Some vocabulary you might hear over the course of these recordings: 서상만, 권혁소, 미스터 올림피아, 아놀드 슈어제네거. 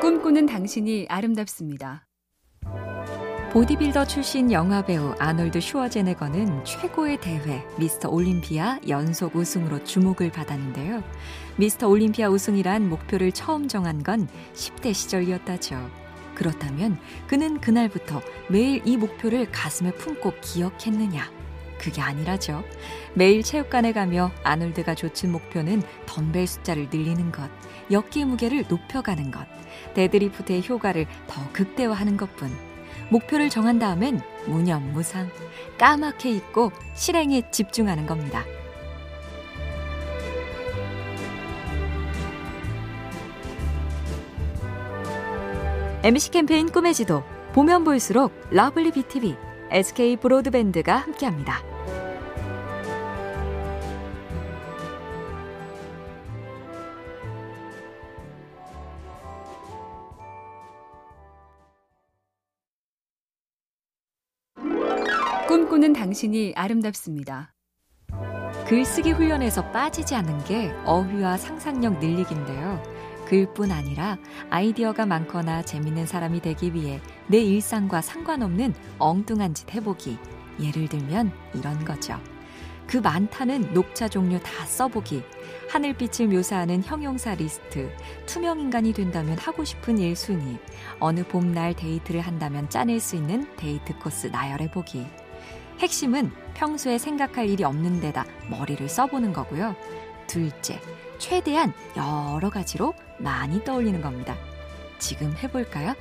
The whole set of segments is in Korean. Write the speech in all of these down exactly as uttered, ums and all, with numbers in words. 꿈꾸는 당신이 아름답습니다. 보디빌더 출신 영화배우 아놀드 슈어제네거는 최고의 대회 미스터 올림피아 연속 우승으로 주목을 받았는데요. 미스터 올림피아 우승이란 목표를 처음 정한 건 십 대 시절이었다죠. 그렇다면 그는 그날부터 매일 이 목표를 가슴에 품고 기억했느냐? 그게 아니라죠. 매일 체육관에 가며 아놀드가 좇은 목표는 덤벨 숫자를 늘리는 것, 역기 무게를 높여가는 것, 데드리프트의 효과를 더 극대화하는 것뿐. 목표를 정한 다음엔 무념무상, 까맣게 잊고 실행에 집중하는 겁니다. 엠씨 캠페인 꿈의 지도, 보면 볼수록 러블리 비티비, 에스케이 브로드밴드가 함께합니다. 꿈꾸는 당신이 아름답습니다. 글쓰기 훈련에서 빠지지 않는 게 어휘와 상상력 늘리기인데요. 글뿐 아니라 아이디어가 많거나 재밌는 사람이 되기 위해 내 일상과 상관없는 엉뚱한 짓 해보기. 예를 들면 이런 거죠. 그 많다는 녹차 종류 다 써보기, 하늘빛을 묘사하는 형용사 리스트, 투명인간이 된다면 하고 싶은 일 순위, 어느 봄날 데이트를 한다면 짜낼 수 있는 데이트 코스 나열해보기. 핵심은 평소에 생각할 일이 없는 데다 머리를 써보는 거고요. 둘째, 최대한 여러 가지로 많이 떠올리는 겁니다. 지금 해볼까요?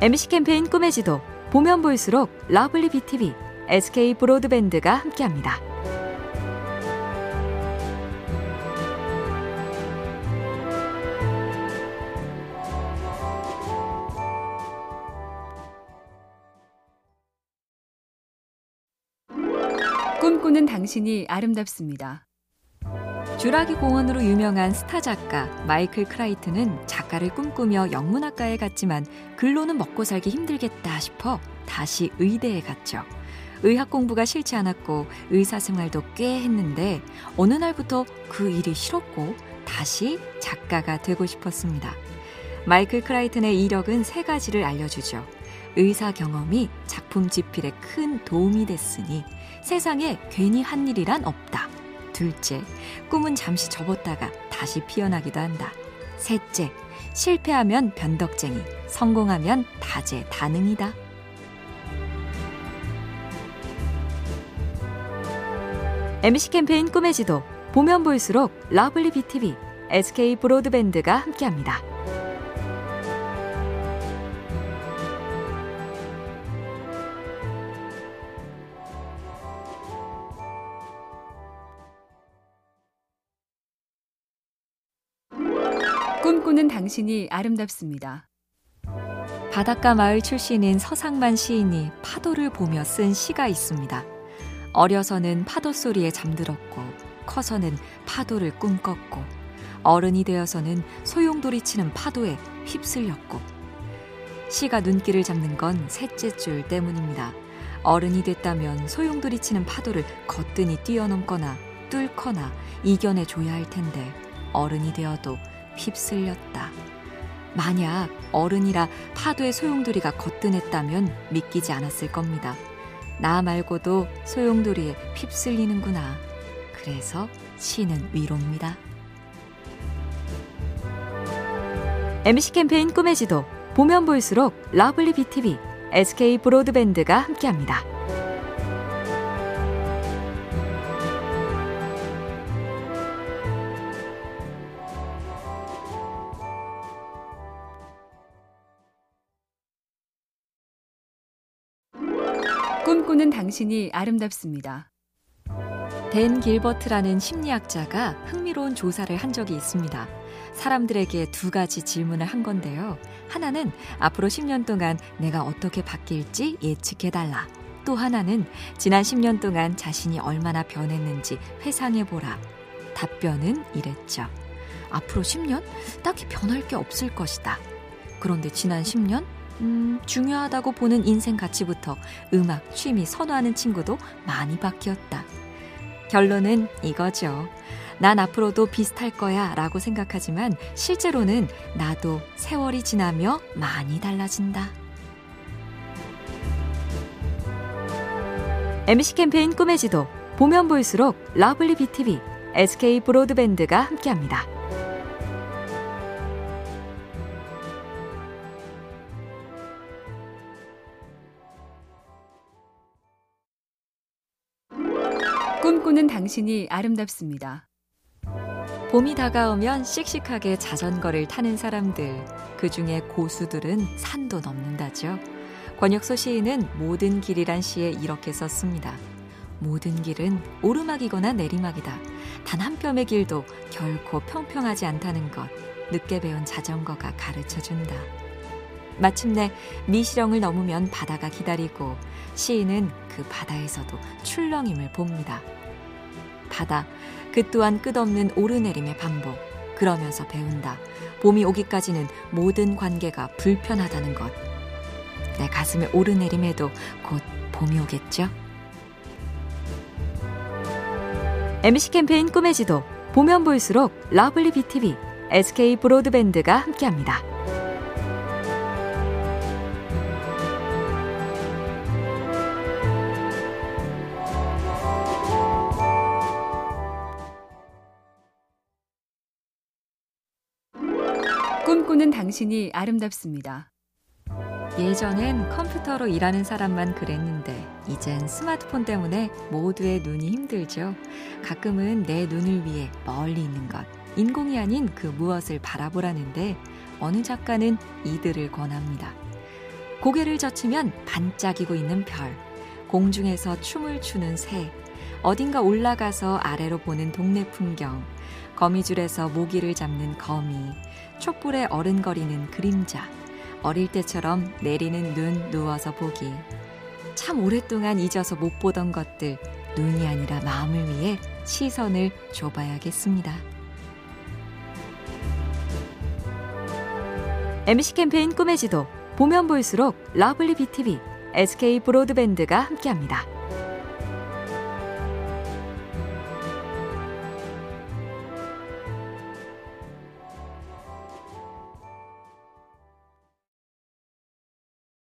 엠씨 캠페인 꿈의 지도, 보면 볼수록 러블리 비티비, 에스케이 브로드밴드가 함께합니다. 꿈꾸는 당신이 아름답습니다. 주라기 공원으로 유명한 스타 작가 마이클 크라이트는 작가를 꿈꾸며 영문학과에 갔지만 글로는 먹고 살기 힘들겠다 싶어 다시 의대에 갔죠. 의학 공부가 싫지 않았고 의사 생활도 꽤 했는데 어느 날부터 그 일이 싫었고 다시 작가가 되고 싶었습니다. 마이클 크라이튼의 이력은 세 가지를 알려주죠. 의사 경험이 작품 집필에 큰 도움이 됐으니 세상에 괜히 한 일이란 없다. 둘째, 꿈은 잠시 접었다가 다시 피어나기도 한다. 셋째, 실패하면 변덕쟁이, 성공하면 다재다능이다. 엠씨 캠페인 꿈의 지도, 보면 볼수록 러블리 비티비, 에스케이 브로드밴드가 함께합니다. 꿈꾸는 당신이 아름답습니다. 바닷가 마을 출신인 서상만 시인이 파도를 보며 쓴 시가 있습니다. 어려서는 파도 소리에 잠들었고, 커서는 파도를 꿈꿨고, 어른이 되어서는 소용돌이치는 파도에 휩쓸렸고. 시가 눈길을 잡는 건 셋째 줄 때문입니다. 어른이 됐다면 소용돌이치는 파도를 거뜬히 뛰어넘거나 뚫거나 이겨내줘야 할 텐데 어른이 되어도 휩쓸렸다. 만약 어른이라 파도의 소용돌이가 거뜬했다면 믿기지 않았을 겁니다. 나 말고도 소용돌이에 휩쓸리는구나. 그래서 시는 위로입니다. 엠씨 캠페인 꿈의 지도, 보면 볼수록 러블리 비티비, 에스케이 브로드밴드가 함께합니다. 꿈꾸는 당신이 아름답습니다. 댄 길버트라는 심리학자가 흥미로운 조사를 한 적이 있습니다. 사람들에게 두 가지 질문을 한 건데요. 하나는 앞으로 십 년 동안 내가 어떻게 바뀔지 예측해달라. 또 하나는 지난 십 년 동안 자신이 얼마나 변했는지 회상해보라. 답변은 이랬죠. 앞으로 십 년? 딱히 변할 게 없을 것이다. 그런데 지난 십 년? 음, 중요하다고 보는 인생 가치부터 음악, 취미, 선호하는 친구도 많이 바뀌었다. 결론은 이거죠. 난 앞으로도 비슷할 거야 라고 생각하지만 실제로는 나도 세월이 지나며 많이 달라진다. 엠씨 캠페인 꿈의 지도, 보면 볼수록 러블리 비티비, 에스케이 브로드밴드가 함께합니다. 꿈꾸는 당신이 아름답습니다. 봄이 다가오면 씩씩하게 자전거를 타는 사람들, 그 중에 고수들은 산도 넘는다죠. 권혁소 시인은 모든 길이란 시에 이렇게 썼습니다. 모든 길은 오르막이거나 내리막이다. 단 한 뼘의 길도 결코 평평하지 않다는 것, 늦게 배운 자전거가 가르쳐준다. 마침내 미시령을 넘으면 바다가 기다리고 시인은 그 바다에서도 출렁임을 봅니다. 바다, 그 또한 끝없는 오르내림의 반복. 그러면서 배운다. 봄이 오기까지는 모든 관계가 불편하다는 것. 내 가슴에 오르내림해도 곧 봄이 오겠죠? 엠씨 캠페인 꿈의 지도, 보면 볼수록 러블리 비티비, 에스케이 브로드밴드가 함께합니다. 꿈꾸는 당신이 아름답습니다. 예전엔 컴퓨터로 일하는 사람만 그랬는데 이젠 스마트폰 때문에 모두의 눈이 힘들죠. 가끔은 내 눈을 위해 멀리 있는 것, 인공이 아닌 그 무엇을 바라보라는데 어느 작가는 이들을 권합니다. 고개를 젖히면 반짝이고 있는 별, 공중에서 춤을 추는 새, 어딘가 올라가서 아래로 보는 동네 풍경, 거미줄에서 모기를 잡는 거미, 촛불에 어른거리는 그림자, 어릴 때처럼 내리는 눈 누워서 보기, 참 오랫동안 잊어서 못 보던 것들, 눈이 아니라 마음을 위해 시선을 줘봐야겠습니다. 엠씨 캠페인 꿈의 지도, 보면 볼수록 러블리 비티비, 에스케이 브로드밴드가 함께합니다.